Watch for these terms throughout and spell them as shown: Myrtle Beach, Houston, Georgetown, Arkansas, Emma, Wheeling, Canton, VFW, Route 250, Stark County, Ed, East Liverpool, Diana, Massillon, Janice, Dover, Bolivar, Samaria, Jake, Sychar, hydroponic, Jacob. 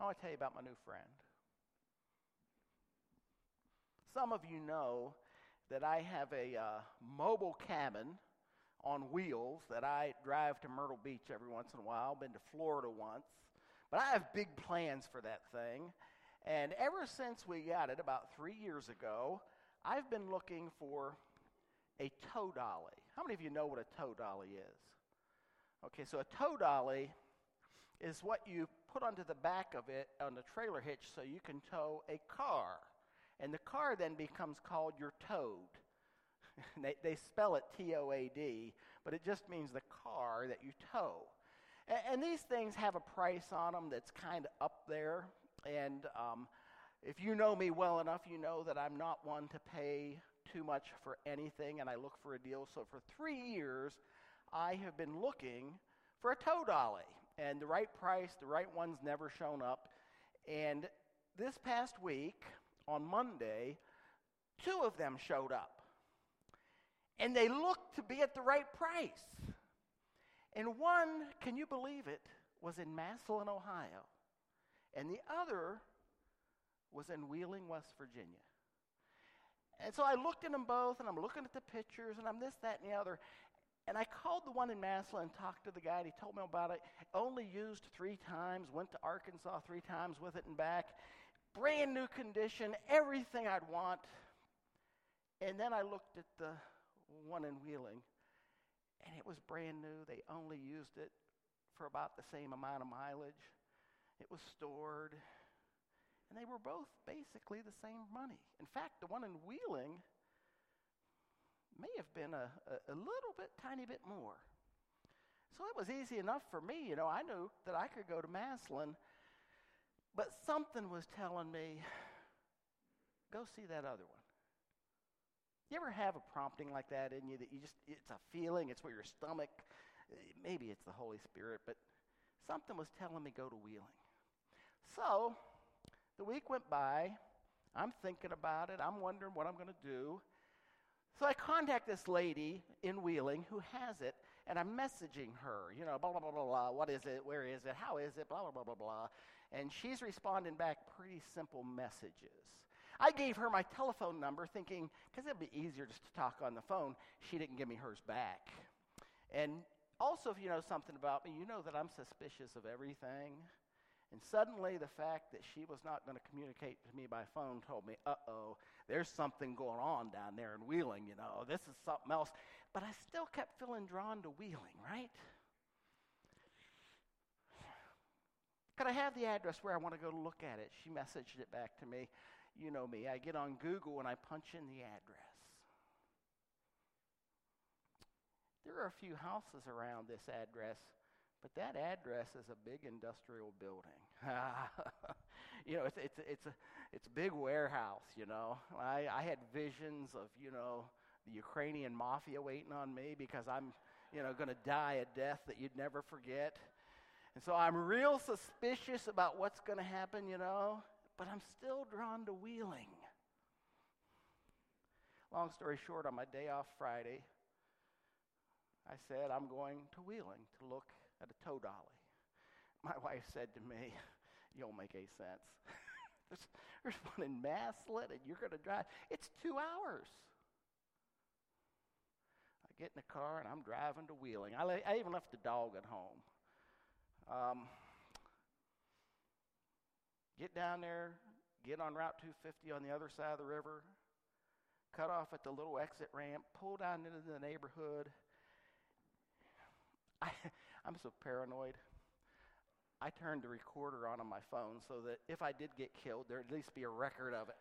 I want to tell you about my new friend. Some of you know that I have a mobile cabin on wheels that I drive to Myrtle Beach every once in a while. I've been to Florida once. But I have big plans for that thing. And ever since we got it about 3 years ago, I've been looking for a tow dolly. How many of you know what a tow dolly is? Okay, so a tow dolly is what you put onto the back of it on the trailer hitch so you can tow a car. And the car then becomes called your toad. They spell it T-O-A-D, but it just means the car that you tow. And these things have a price on them that's kind of up there. And if you know me well enough, you know that I'm not one to pay too much for anything, and I look for a deal. So for 3 years, I have been looking for a tow dolly. And the right price, the right one's never shown up. And this past week, on Monday, two of them showed up, and they looked to be at the right price. And one, can you believe it, was in Massillon, Ohio, and the other was in Wheeling, West Virginia. And so I looked at them both, and I'm looking at the pictures, and I'm this, that, and the other, and I called the one in Massillon and talked to the guy, and he told me about it. Only used 3 times, went to Arkansas 3 times with it and back. Brand new condition, everything I'd want. And then I looked at the one in Wheeling, and it was brand new. They only used it for about the same amount of mileage. It was stored, and they were both basically the same money. In fact, the one in Wheeling may have been a little bit, tiny bit more. So it was easy enough for me. You know, I knew that I could go to Massillon. But something was telling me, go see that other one. You ever have a prompting like that in you that you just, it's a feeling, it's where your stomach, maybe it's the Holy Spirit, but something was telling me go to Wheeling. So the week went by, I'm thinking about it, I'm wondering what I'm going to do. So I contact this lady in Wheeling who has it, and I'm messaging her, you know, blah, blah, blah, blah, blah, what is it, where is it, how is it, blah, blah, blah, blah, blah. And she's responding back pretty simple messages. I gave her my telephone number thinking, because it would be easier just to talk on the phone. She didn't give me hers back. And also, if you know something about me, you know that I'm suspicious of everything. And suddenly the fact that she was not going to communicate to me by phone told me, uh-oh, there's something going on down there in Wheeling, you know. This is something else. But I still kept feeling drawn to Wheeling, right? Could I have the address where I want to go to look at it? She messaged it back to me. You know me. I get on Google and I punch in the address. There are a few houses around this address. But that address is a big industrial building. You know, it's a big warehouse, you know. I had visions of, you know, the Ukrainian mafia waiting on me because I'm, you know, going to die a death that you'd never forget. And so I'm real suspicious about what's going to happen, you know. But I'm still drawn to Wheeling. Long story short, on my day off Friday, I said, I'm going to Wheeling to look at a tow dolly. My wife said to me, you don't make any sense. there's one in Massillon and you're going to drive. It's 2 hours. I get in the car and I'm driving to Wheeling. I even left the dog at home. Get down there, get on Route 250 on the other side of the river, cut off at the little exit ramp, pull down into the neighborhood. I'm so paranoid. I turned the recorder on my phone so that if I did get killed, there'd at least be a record of it.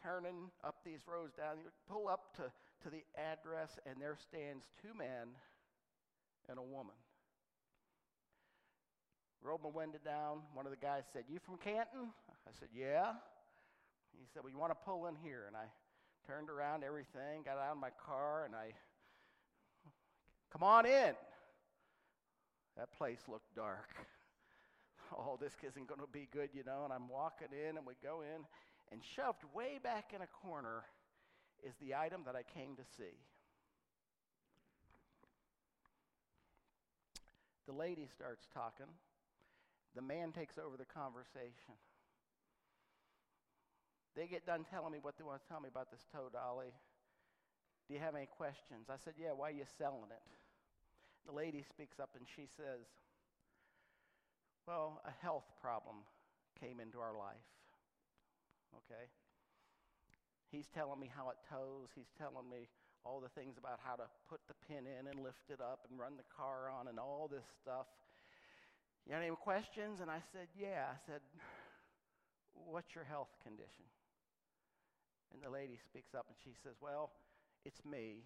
Turning up these roads down, you pull up to the address, and there stands 2 men and a woman. Rolled my window down. One of the guys said, you from Canton? I said, yeah. He said, well, you want to pull in here? And I turned around everything, got out of my car, and I, come on in. That place looked dark. Oh, this isn't going to be good, you know, and I'm walking in, and we go in, and shoved way back in a corner is the item that I came to see. The lady starts talking. The man takes over the conversation. They get done telling me what they want to tell me about this tow dolly. Do you have any questions? I said, yeah, why are you selling it? The lady speaks up and she says, well, a health problem came into our life. Okay? He's telling me how it tows. He's telling me all the things about how to put the pin in and lift it up and run the car on and all this stuff. You have any questions? And I said, yeah. I said, what's your health condition? And the lady speaks up and she says, well, it's me.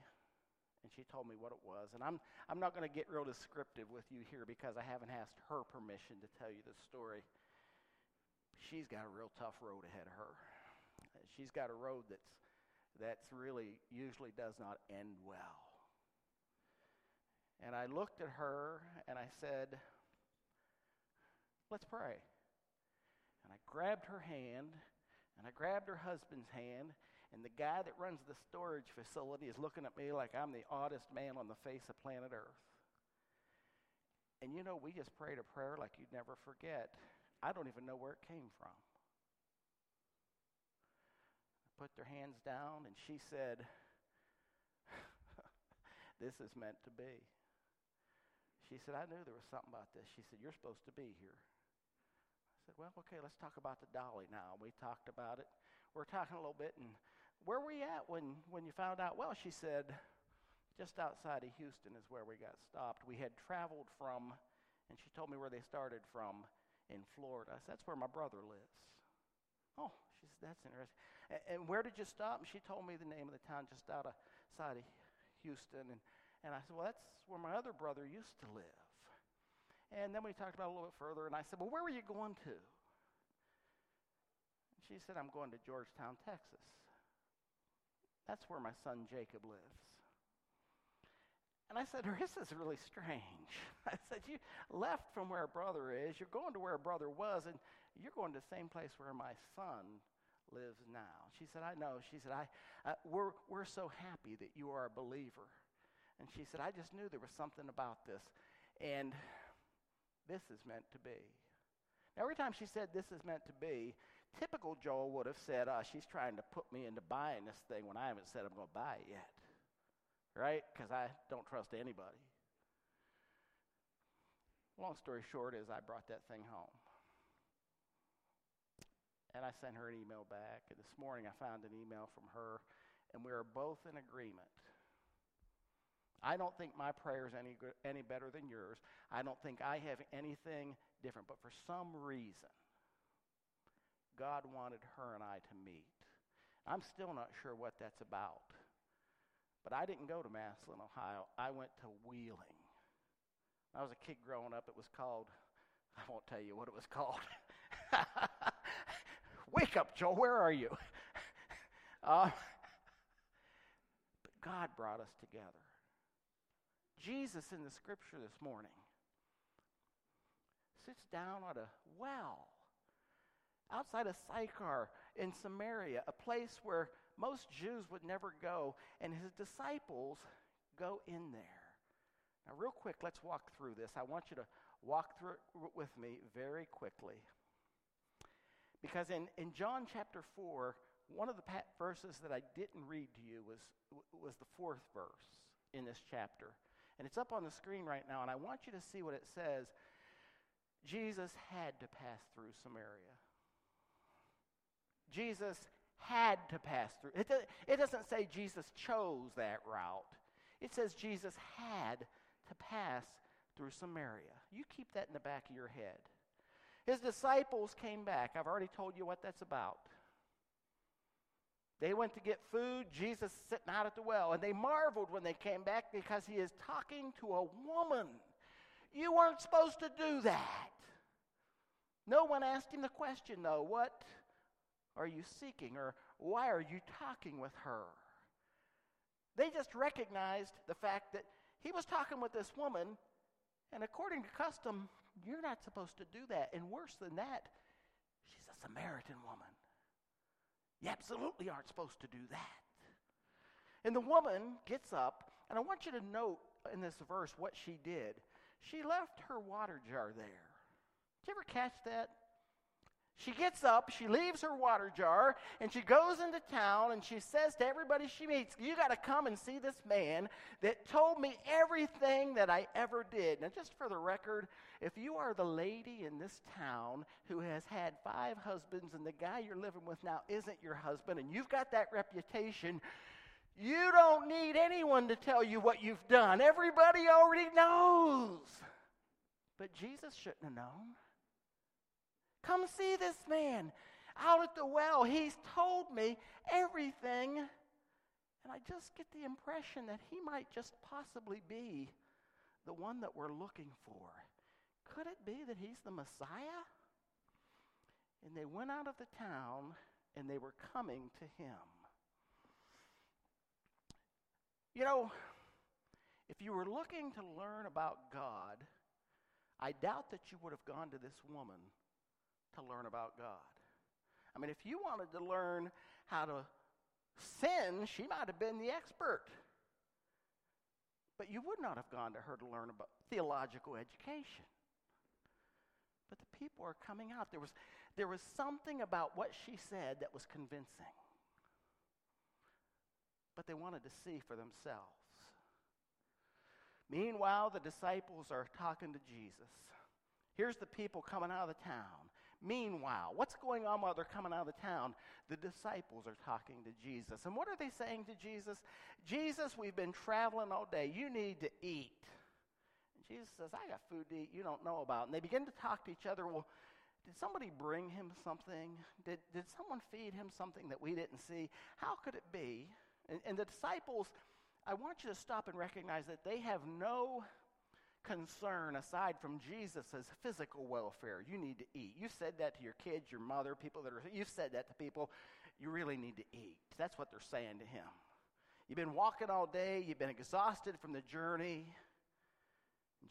And she told me what it was. And I'm not going to get real descriptive with you here because I haven't asked her permission to tell you the story. She's got a real tough road ahead of her. She's got a road that's really usually does not end well. And I looked at her and I said, let's pray. And I grabbed her hand and I grabbed her husband's hand, and the guy that runs the storage facility is looking at me like I'm the oddest man on the face of planet Earth. And you know, we just prayed a prayer like you'd never forget. I don't even know where it came from. I put their hands down and she said, this is meant to be. She said, I knew there was something about this. She said, you're supposed to be here. I said, well, okay, let's talk about the dolly now. We talked about it. We're talking a little bit, and where were you at when you found out? Well, she said, just outside of Houston is where we got stopped. We had traveled from, and she told me where they started from in Florida. I said, that's where my brother lives. Oh, she said, that's interesting. And where did you stop? And she told me the name of the town just outside of Houston, and I said, well, that's where my other brother used to live. And then we talked about it a little bit further, and I said, well, where were you going to? And she said, I'm going to Georgetown, Texas. That's where my son Jacob lives. And I said, this is really strange. I said, you left from where brother is, you're going to where brother was, and you're going to the same place where my son lives now. She said, I know. She said, we're so happy that you are a believer. And she said, I just knew there was something about this. And this is meant to be. Now, every time she said this is meant to be, typical Joel would have said, she's trying to put me into buying this thing when I haven't said I'm going to buy it yet. Right? Because I don't trust anybody. Long story short is I brought that thing home. And I sent her an email back. And this morning I found an email from her. And we were both in agreement. I don't think my prayer is any better than yours. I don't think I have anything different. But for some reason, God wanted her and I to meet. I'm still not sure what that's about. But I didn't go to Massillon, Ohio. I went to Wheeling. When I was a kid growing up, it was called, I won't tell you what it was called. Wake up, Joel, where are you? But God brought us together. Jesus in the scripture this morning sits down at a well outside of Sychar in Samaria, a place where most Jews would never go, and his disciples go in there. Now, real quick, let's walk through this. I want you to walk through it with me very quickly. Because in John chapter 4, one of the verses that I didn't read to you was the fourth verse in this chapter. And it's up on the screen right now, and I want you to see what it says. Jesus had to pass through Samaria. Jesus had to pass through. It doesn't say Jesus chose that route. It says Jesus had to pass through Samaria. You keep that in the back of your head. His disciples came back. I've already told you what that's about. They went to get food, Jesus sitting out at the well, and they marveled when they came back because he is talking to a woman. You weren't supposed to do that. No one asked him the question, though, what are you seeking, or why are you talking with her? They just recognized the fact that he was talking with this woman, and according to custom, you're not supposed to do that. And worse than that, she's a Samaritan woman. You absolutely aren't supposed to do that. And the woman gets up, and I want you to note in this verse what she did. she left her water jar there. Did you ever catch that? She gets up, she leaves her water jar, and she goes into town, and she says to everybody she meets, you got to come and see this man that told me everything that I ever did. Now, just for the record, if you are the lady in this town who has had 5 husbands, and the guy you're living with now isn't your husband, and you've got that reputation, you don't need anyone to tell you what you've done. Everybody already knows. But Jesus shouldn't have known. Come see this man out at the well. He's told me everything, and I just get the impression that he might just possibly be the one that we're looking for. Could it be that he's the Messiah? And they went out of the town, and they were coming to him. You know, if you were looking to learn about God, I doubt that you would have gone to this woman to learn about God. I mean, if you wanted to learn how to sin, she might have been the expert. But you would not have gone to her to learn about theological education. But the people are coming out. There was something about what she said that was convincing. But they wanted to see for themselves. Meanwhile, the disciples are talking to Jesus. Here's the people coming out of the town. Meanwhile, what's going on while they're coming out of the town? The disciples are talking to Jesus. And what are they saying to Jesus? Jesus, we've been traveling all day. You need to eat. And Jesus says, I got food to eat you don't know about. And they begin to talk to each other. Well, did somebody bring him something? Did someone feed him something that we didn't see? How could it be? And the disciples, I want you to stop and recognize that they have no concern aside from Jesus' physical welfare. You need to eat. You've said that to your kids, your mother, people that are, you've said that to people. You really need to eat. That's what they're saying to him. You've been walking all day. You've been exhausted from the journey.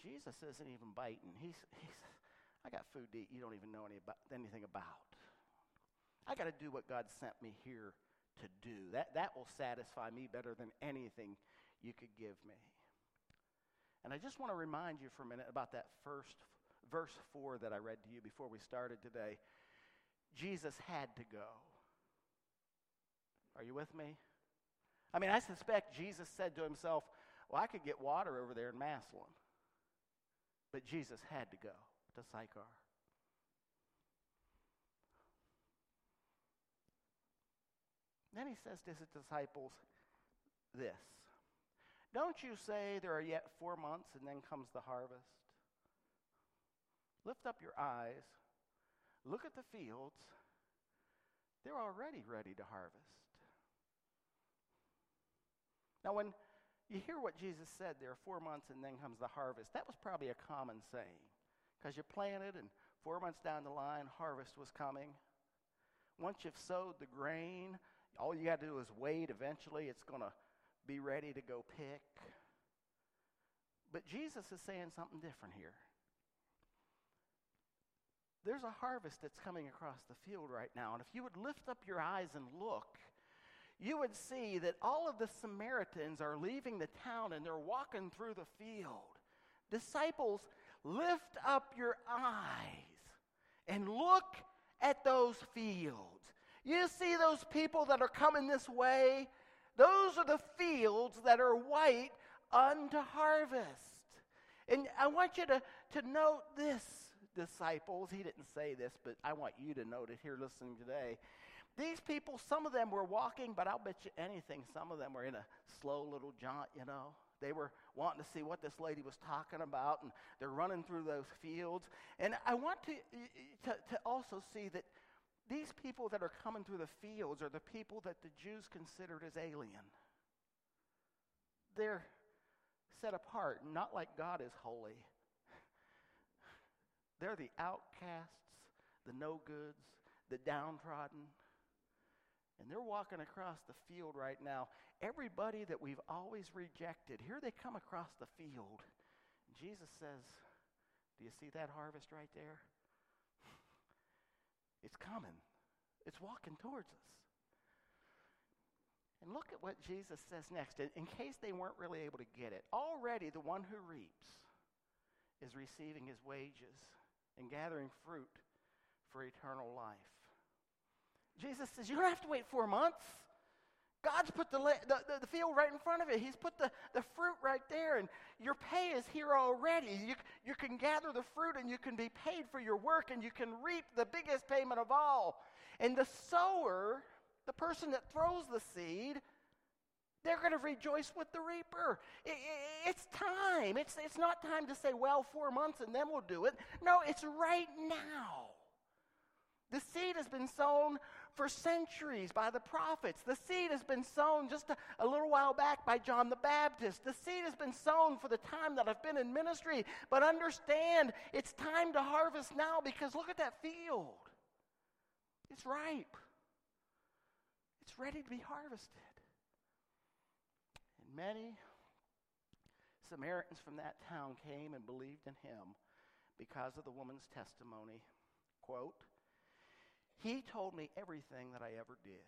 Jesus isn't even biting. He says, I got food to eat you don't even know anything about. I got to do what God sent me here to do. That will satisfy me better than anything you could give me. And I just want to remind you for a minute about that first verse 4 that I read to you before we started today. Jesus had to go. Are you with me? I mean, I suspect Jesus said to himself, well, I could get water over there in Massillon. But Jesus had to go to Sychar. Then he says to his disciples this. Don't you say there are yet 4 months and then comes the harvest? Lift up your eyes, look at the fields, they're already ready to harvest. Now when you hear what Jesus said, there are 4 months and then comes the harvest, that was probably a common saying. Because you planted and 4 months down the line, harvest was coming. Once you've sowed the grain, all you got to do is wait. Eventually it's going to be ready to go pick. But Jesus is saying something different here. There's a harvest that's coming across the field right now, and if you would lift up your eyes and look, you would see that all of the Samaritans are leaving the town and they're walking through the field. Disciples, lift up your eyes and look at those fields. You see those people that are coming this way? Those are the fields that are white unto harvest. And I want you to note this, disciples. He didn't say this, but I want you to note it here listening today. These people, some of them were walking, but I'll bet you anything, some of them were in a slow little jaunt, you know. They were wanting to see what this lady was talking about, and they're running through those fields. And I want to also see that these people that are coming through the fields are the people that the Jews considered as alien. They're set apart, not like God is holy. They're the outcasts, the no-goods, the downtrodden. And they're walking across the field right now. Everybody that we've always rejected, here they come across the field. Jesus says, do you see that harvest right there? It's coming. It's walking towards us. And look at what Jesus says next, in case they weren't really able to get it. Already the one who reaps is receiving his wages and gathering fruit for eternal life. Jesus says, you don't have to wait 4 months. God's put the field right in front of it. He's put the fruit right there, and your pay is here already. You can gather the fruit, and you can be paid for your work, and you can reap the biggest payment of all. And the sower, the person that throws the seed, they're going to rejoice with the reaper. It's time. It's not time to say, well, 4 months and then we'll do it. No, it's right now. The seed has been sown for centuries by the prophets. The seed has been sown just a little while back by John the Baptist. The seed has been sown for the time that I've been in ministry. But understand, it's time to harvest now, because look at that field. It's ripe. It's ready to be harvested. And many Samaritans from that town came and believed in him because of the woman's testimony. Quote, he told me everything that I ever did.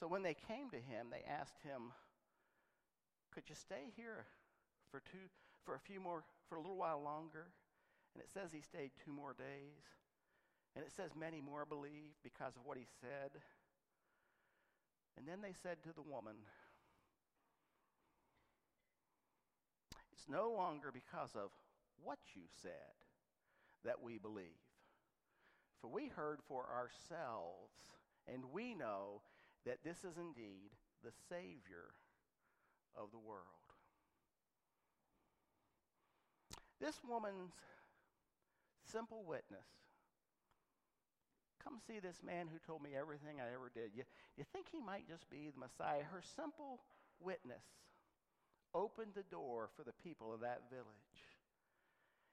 So when they came to him, they asked him, could you stay here for a little while longer? And it says he stayed 2 more days. And it says many more believed because of what he said. And then they said to the woman, it's no longer because of what you said that we believe. For we heard for ourselves, and we know that this is indeed the Savior of the world. This woman's simple witness. Come see this man who told me everything I ever did. You think he might just be the Messiah? Her simple witness opened the door for the people of that village.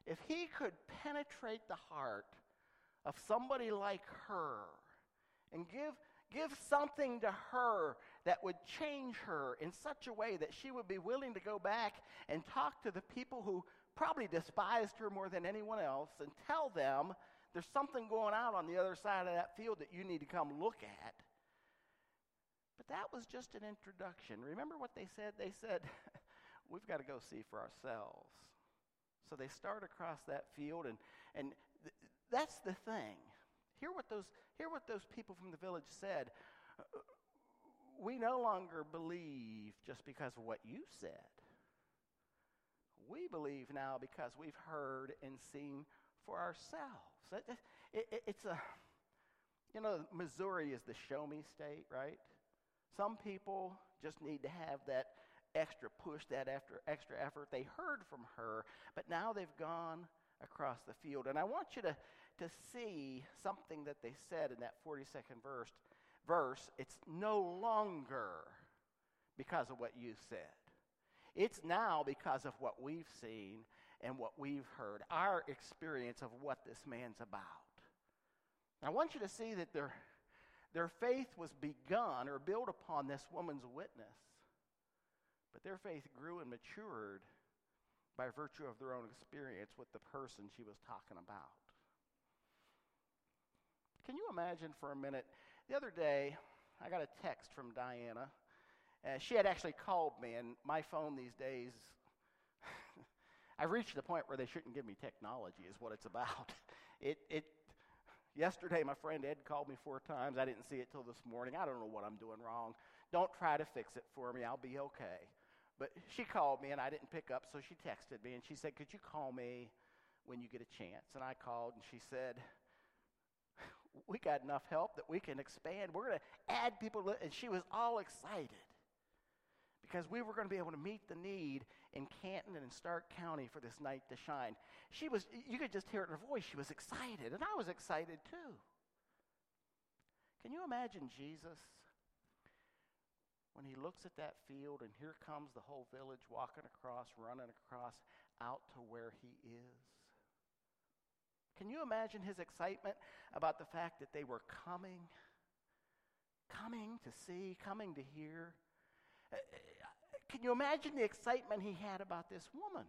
If he could penetrate the heart of somebody like her and give something to her that would change her in such a way that she would be willing to go back and talk to the people who probably despised her more than anyone else and tell them there's something going on the other side of that field that you need to come look at. But that was just an introduction. Remember what they said? They said, we've got to go see for ourselves. So they start across that field, and that's the thing. Hear what those people from the village said. We no longer believe just because of what you said. We believe now because we've heard and seen for ourselves. Missouri is the show me state, right? Some people just need to have that extra push, that extra effort. They heard from her, but now they've gone across the field. And I want you to see something that they said in that 42nd verse. It's no longer because of what you said. It's now because of what we've seen and what we've heard, our experience of what this man's about. And I want you to see that their faith was begun or built upon this woman's witness. But their faith grew and matured by virtue of their own experience with the person she was talking about. Can you imagine for a minute? The other day, I got a text from Diana. She had actually called me, and my phone these days, I've reached the point where they shouldn't give me technology is what it's about. Yesterday, my friend Ed called me 4 times. I didn't see it till this morning. I don't know what I'm doing wrong. Don't try to fix it for me. I'll be okay. But she called me, and I didn't pick up, so she texted me, and she said, could you call me when you get a chance? And I called, and she said, we got enough help that we can expand. We're going to add people. And she was all excited because we were going to be able to meet the need in Canton and in Stark County for this night to shine. You could just hear it in her voice. She was excited, and I was excited too. Can you imagine Jesus when he looks at that field, and here comes the whole village walking across, running across, out to where he is? Can you imagine his excitement about the fact that they were coming to see, coming to hear? Can you imagine the excitement he had about this woman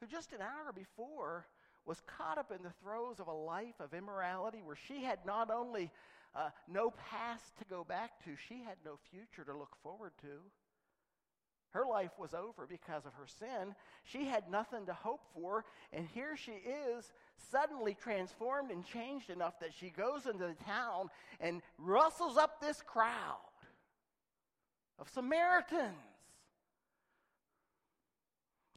who just an hour before was caught up in the throes of a life of immorality where she had not only no past to go back to, she had no future to look forward to. Her life was over because of her sin. She had nothing to hope for, and here she is, suddenly transformed and changed enough that she goes into the town and rustles up this crowd of Samaritans.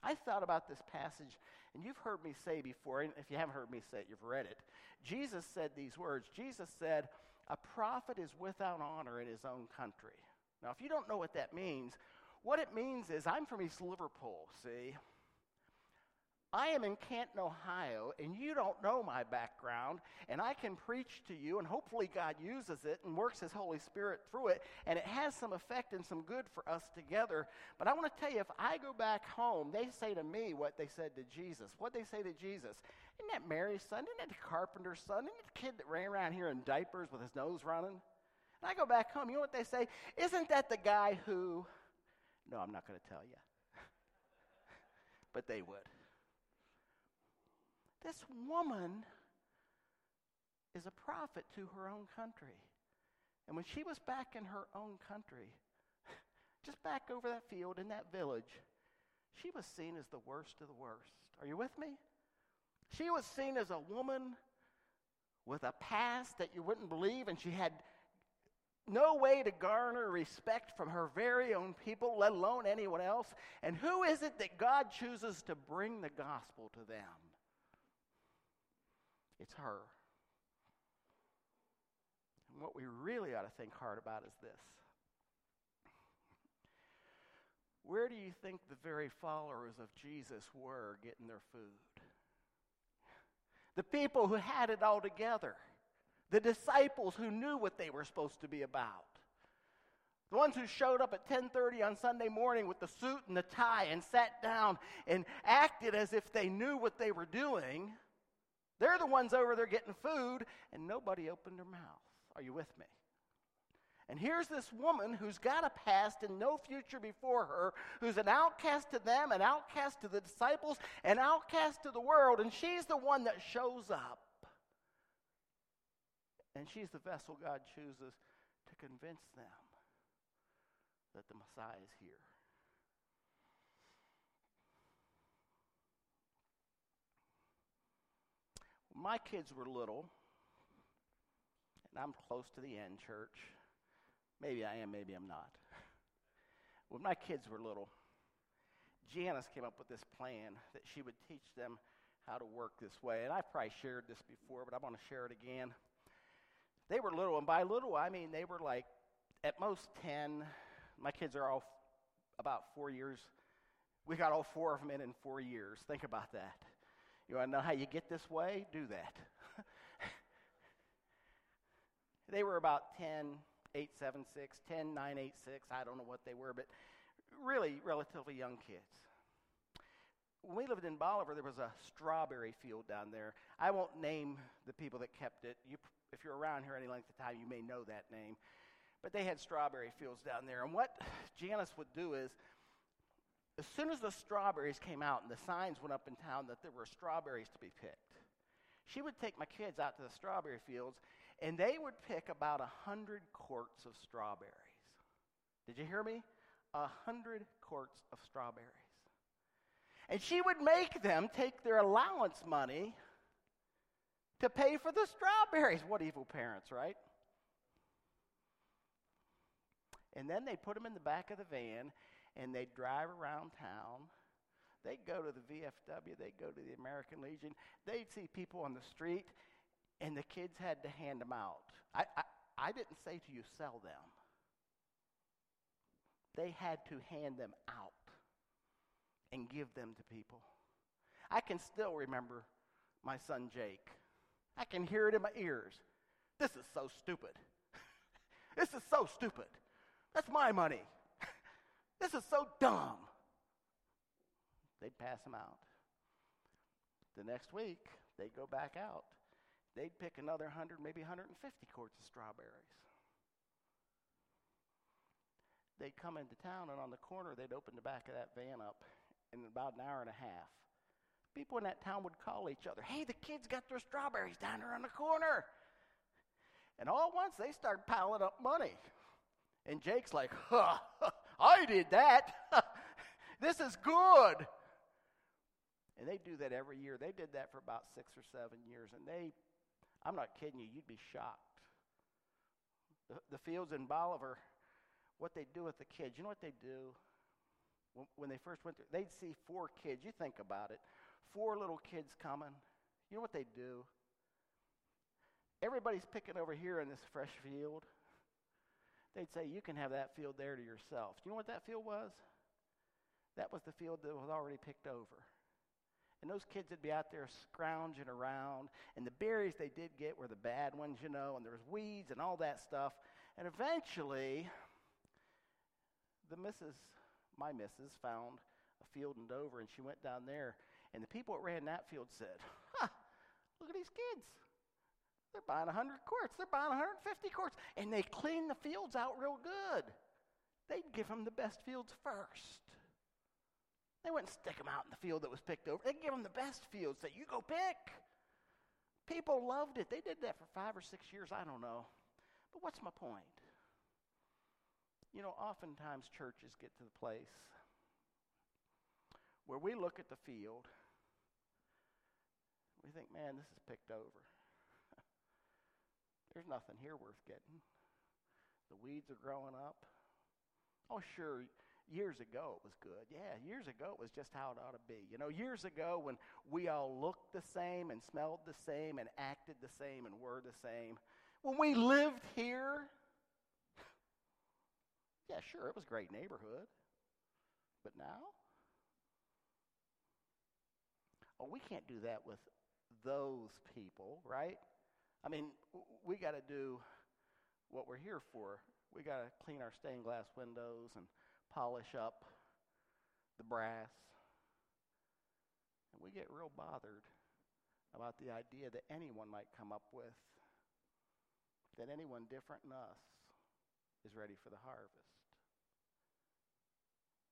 I thought about this passage, and you've heard me say before, and if you haven't heard me say it, you've read it. Jesus said these words. Jesus said, "A prophet is without honor in his own country." Now, if you don't know what that means, what it means is, I'm from East Liverpool, see? I am in Canton, Ohio, and you don't know my background, and I can preach to you, and hopefully God uses it and works His Holy Spirit through it, and it has some effect and some good for us together. But I want to tell you, if I go back home, they say to me what they said to Jesus. What they say to Jesus? Isn't that Mary's son? Isn't that the carpenter's son? Isn't that the kid that ran around here in diapers with his nose running? And I go back home, you know what they say? Isn't that the guy who... No, I'm not going to tell you. But they would. This woman is a prophet to her own country. And when she was back in her own country, just back over that field in that village, she was seen as the worst of the worst. Are you with me? She was seen as a woman with a past that you wouldn't believe, and she had no way to garner respect from her very own people, let alone anyone else. And who is it that God chooses to bring the gospel to them? It's her. And what we really ought to think hard about is this. Where do you think the very followers of Jesus were getting their food? The people who had it all together. The disciples who knew what they were supposed to be about. The ones who showed up at 10:30 on Sunday morning with the suit and the tie and sat down and acted as if they knew what they were doing. They're the ones over there getting food, and nobody opened their mouth. Are you with me? And here's this woman who's got a past and no future before her, who's an outcast to them, an outcast to the disciples, an outcast to the world, and she's the one that shows up. And she's the vessel God chooses to convince them that the Messiah is here. When my kids were little, and I'm close to the end, church. Maybe I am, maybe I'm not. When my kids were little, Janice came up with this plan that she would teach them how to work this way. And I've probably shared this before, but I'm going to share it again. They were little, and by little, I mean they were like at most 10. My kids are all about 4 years. We got all four of them in 4 years. Think about that. You want to know how you get this way? Do that. They were about 10, 8, 7, 6, 10, 9, 8, 6. I don't know what they were, but really relatively young kids. When we lived in Bolivar, there was a strawberry field down there. I won't name the people that kept it. If you're around here any length of time, you may know that name. But they had strawberry fields down there. And what Janice would do is, as soon as the strawberries came out and the signs went up in town that there were strawberries to be picked, she would take my kids out to the strawberry fields, and they would pick about 100 quarts of strawberries. Did you hear me? 100 quarts of strawberries. And she would make them take their allowance money to pay for the strawberries. What evil parents, right? And then they'd put them in the back of the van, and they'd drive around town. They'd go to the VFW. They'd go to the American Legion. They'd see people on the street, and the kids had to hand them out. I didn't say to you, sell them. They had to hand them out and give them to people. I can still remember my son Jake. I can hear it in my ears. This is so stupid. This is so stupid. That's my money. This is so dumb. They'd pass them out. The next week, they'd go back out. They'd pick another 100, maybe 150 quarts of strawberries. They'd come into town, and on the corner, they'd open the back of that van up in about an hour and a half. People in that town would call each other, "Hey, the kids got their strawberries down there on the corner." And all at once, they start piling up money. And Jake's like, "Huh, I did that." This is good. And they do that every year. They did that for about 6 or 7 years. And I'm not kidding you, you'd be shocked. The fields in Bolivar, what they do with the kids, you know what they do? When they first went there, they'd see 4 kids. You think about it. 4 little kids coming. You know what they do? Everybody's picking over here in this fresh field. They'd say, you can have that field there to yourself. Do you know what that field was? That was the field that was already picked over. And those kids would be out there scrounging around. And the berries they did get were the bad ones, you know, and there was weeds and all that stuff. And eventually, my missus found a field in Dover, and she went down there. And the people that ran that field said, look at these kids. They're buying 100 quarts. They're buying 150 quarts. And they clean the fields out real good. They'd give them the best fields first. They wouldn't stick them out in the field that was picked over. They'd give them the best fields that you go pick. People loved it. They did that for 5 or 6 years. I don't know. But what's my point? You know, oftentimes churches get to the place where we look at the field, we think, man, this is picked over. There's nothing here worth getting. The weeds are growing up. Oh, sure, years ago it was good. Yeah, years ago it was just how it ought to be. You know, years ago when we all looked the same and smelled the same and acted the same and were the same, when we lived here, yeah, sure, it was a great neighborhood. But now? Oh, we can't do that with those people, right? I mean, we got to do what we're here for. We got to clean our stained glass windows and polish up the brass. And we get real bothered about the idea that anyone might come up with, that anyone different than us is ready for the harvest.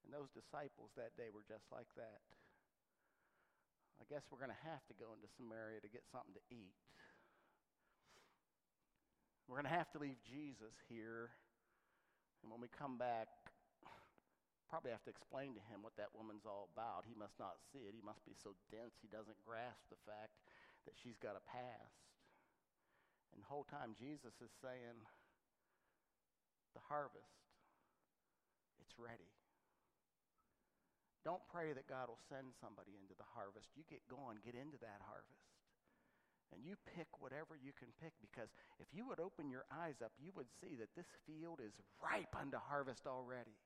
And those disciples that day were just like that. I guess we're going to have to go into Samaria to get something to eat. We're going to have to leave Jesus here. And when we come back, probably have to explain to him what that woman's all about. He must not see it. He must be so dense he doesn't grasp the fact that she's got a past. And the whole time Jesus is saying, the harvest, it's ready. Don't pray that God will send somebody into the harvest. You get going, get into that harvest. And you pick whatever you can pick, because if you would open your eyes up, you would see that this field is ripe unto harvest already.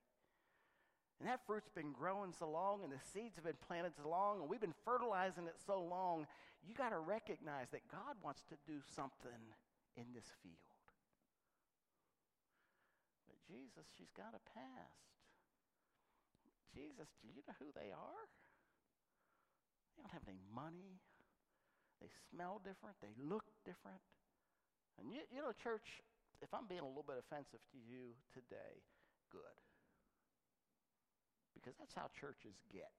And that fruit's been growing so long, and the seeds have been planted so long, and we've been fertilizing it so long. You got to recognize that God wants to do something in this field. But Jesus, she's got a past. Jesus, do you know who they are? They don't have any money. They smell different. They look different. And you know, church, if I'm being a little bit offensive to you today, good. Because that's how churches get.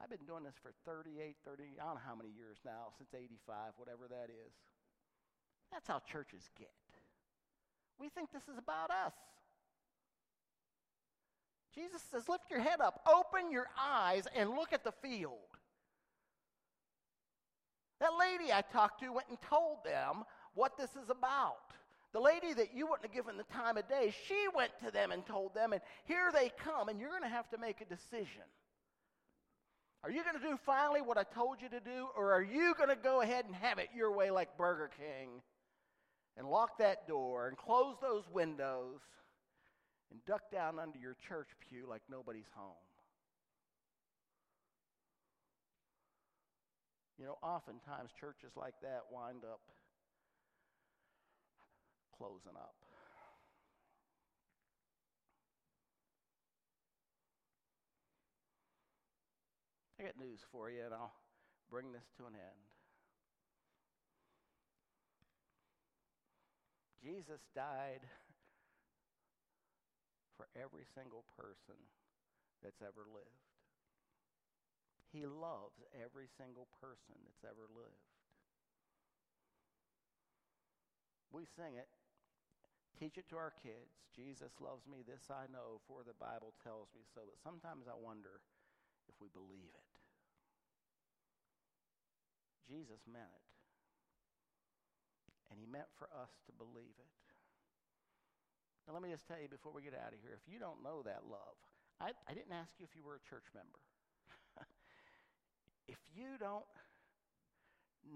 I've been doing this for 38, I don't know how many years now, since 85, whatever that is. That's how churches get. We think this is about us. Jesus says, lift your head up, open your eyes, and look at the field. That lady I talked to went and told them what this is about. The lady that you wouldn't have given the time of day, she went to them and told them, and here they come, and you're going to have to make a decision. Are you going to do finally what I told you to do, or are you going to go ahead and have it your way like Burger King and lock that door and close those windows and duck down under your church pew like nobody's home? You know, oftentimes churches like that wind up closing up. I got news for you, and I'll bring this to an end. Jesus died for every single person that's ever lived. He loves every single person that's ever lived. We sing it, Teach it to our kids. Jesus loves me, this I know, for the Bible tells me so. But sometimes I wonder if we believe it. Jesus meant it. And he meant for us to believe it. Now let me just tell you before we get out of here, if you don't know that love, I didn't ask you if you were a church member. If you don't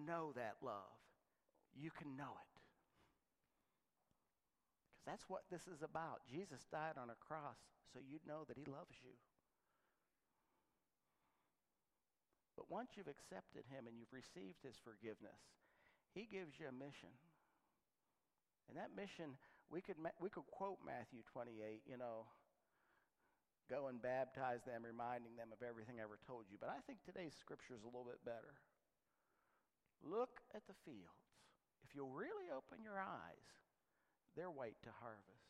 know that love, you can know it. Because that's what this is about. Jesus died on a cross so you'd know that he loves you. But once you've accepted him and you've received his forgiveness, he gives you a mission. And that mission, we could quote Matthew 28, you know, go and baptize them, reminding them of everything I ever told you. But I think today's scripture is a little bit better. Look at the fields. If you'll really open your eyes, they're white to harvest.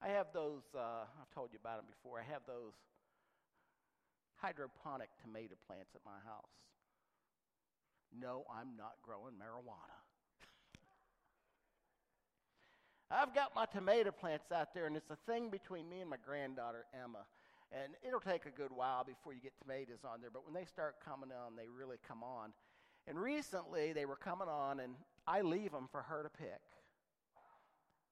I have those, I've told you about them before, I have those hydroponic tomato plants at my house. No, I'm not growing marijuana. I've got my tomato plants out there, and it's a thing between me and my granddaughter, Emma. And it'll take a good while before you get tomatoes on there, but when they start coming on, they really come on. And recently, they were coming on, and I leave them for her to pick.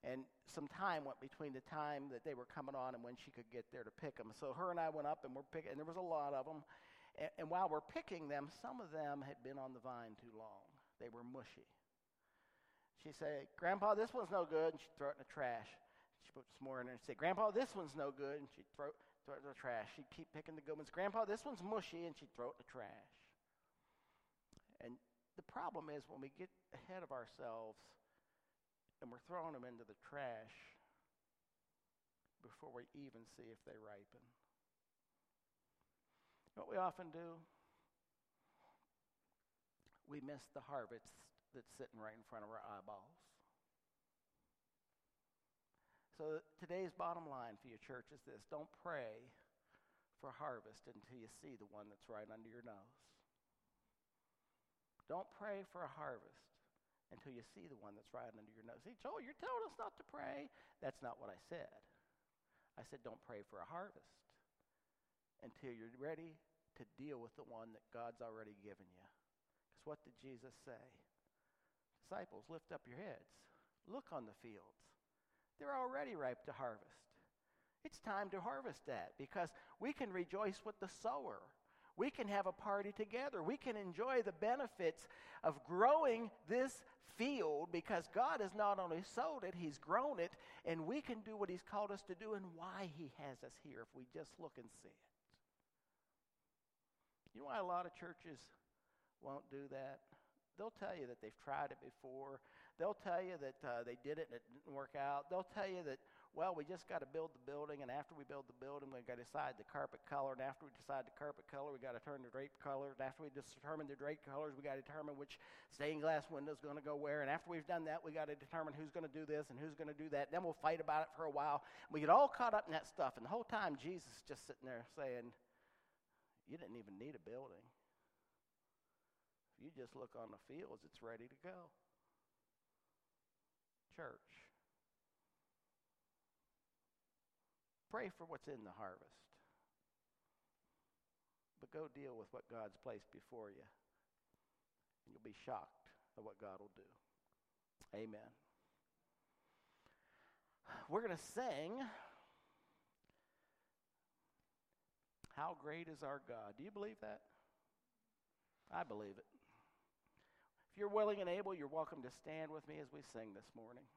And some time went between the time that they were coming on and when she could get there to pick them. So her and I went up and we're picking, and there was a lot of them. And while we're picking them, some of them had been on the vine too long. They were mushy. She'd say, Grandpa, this one's no good, and she'd throw it in the trash. She'd put some more in there and say, Grandpa, this one's no good, and she'd throw it in the trash. She'd keep picking the good ones. Grandpa, this one's mushy, and she'd throw it in the trash. And the problem is when we get ahead of ourselves, and we're throwing them into the trash before we even see if they ripen. What we often do, we miss the harvest that's sitting right in front of our eyeballs. So today's bottom line for your church is this: don't pray for harvest until you see the one that's right under your nose. Don't pray for a harvest until you see the one that's right under your nose. See, Joel, you're telling us not to pray. That's not what I said. I said don't pray for a harvest until you're ready to deal with the one that God's already given you. Because what did Jesus say? Disciples, lift up your heads. Look on the fields. They're already ripe to harvest. It's time to harvest that because we can rejoice with the sower. We can have a party together. We can enjoy the benefits of growing this field because God has not only sowed it, he's grown it, and we can do what he's called us to do and why he has us here if we just look and see it. You know why a lot of churches won't do that? They'll tell you that they've tried it before. They'll tell you that they did it and it didn't work out. They'll tell you that, well, we just got to build the building, and after we build the building, we've got to decide the carpet color, and after we decide the carpet color, we've got to determine the drape color, and after we determine the drape colors, we've got to determine which stained glass window is going to go where, and after we've done that, we've got to determine who's going to do this and who's going to do that. Then we'll fight about it for a while. We get all caught up in that stuff, and the whole time Jesus is just sitting there saying, you didn't even need a building. You just look on the fields, it's ready to go. Church, pray for what's in the harvest. But go deal with what God's placed before you. And you'll be shocked at what God will do. Amen. We're going to sing, How Great is Our God. Do you believe that? I believe it. If you're willing and able, you're welcome to stand with me as we sing this morning.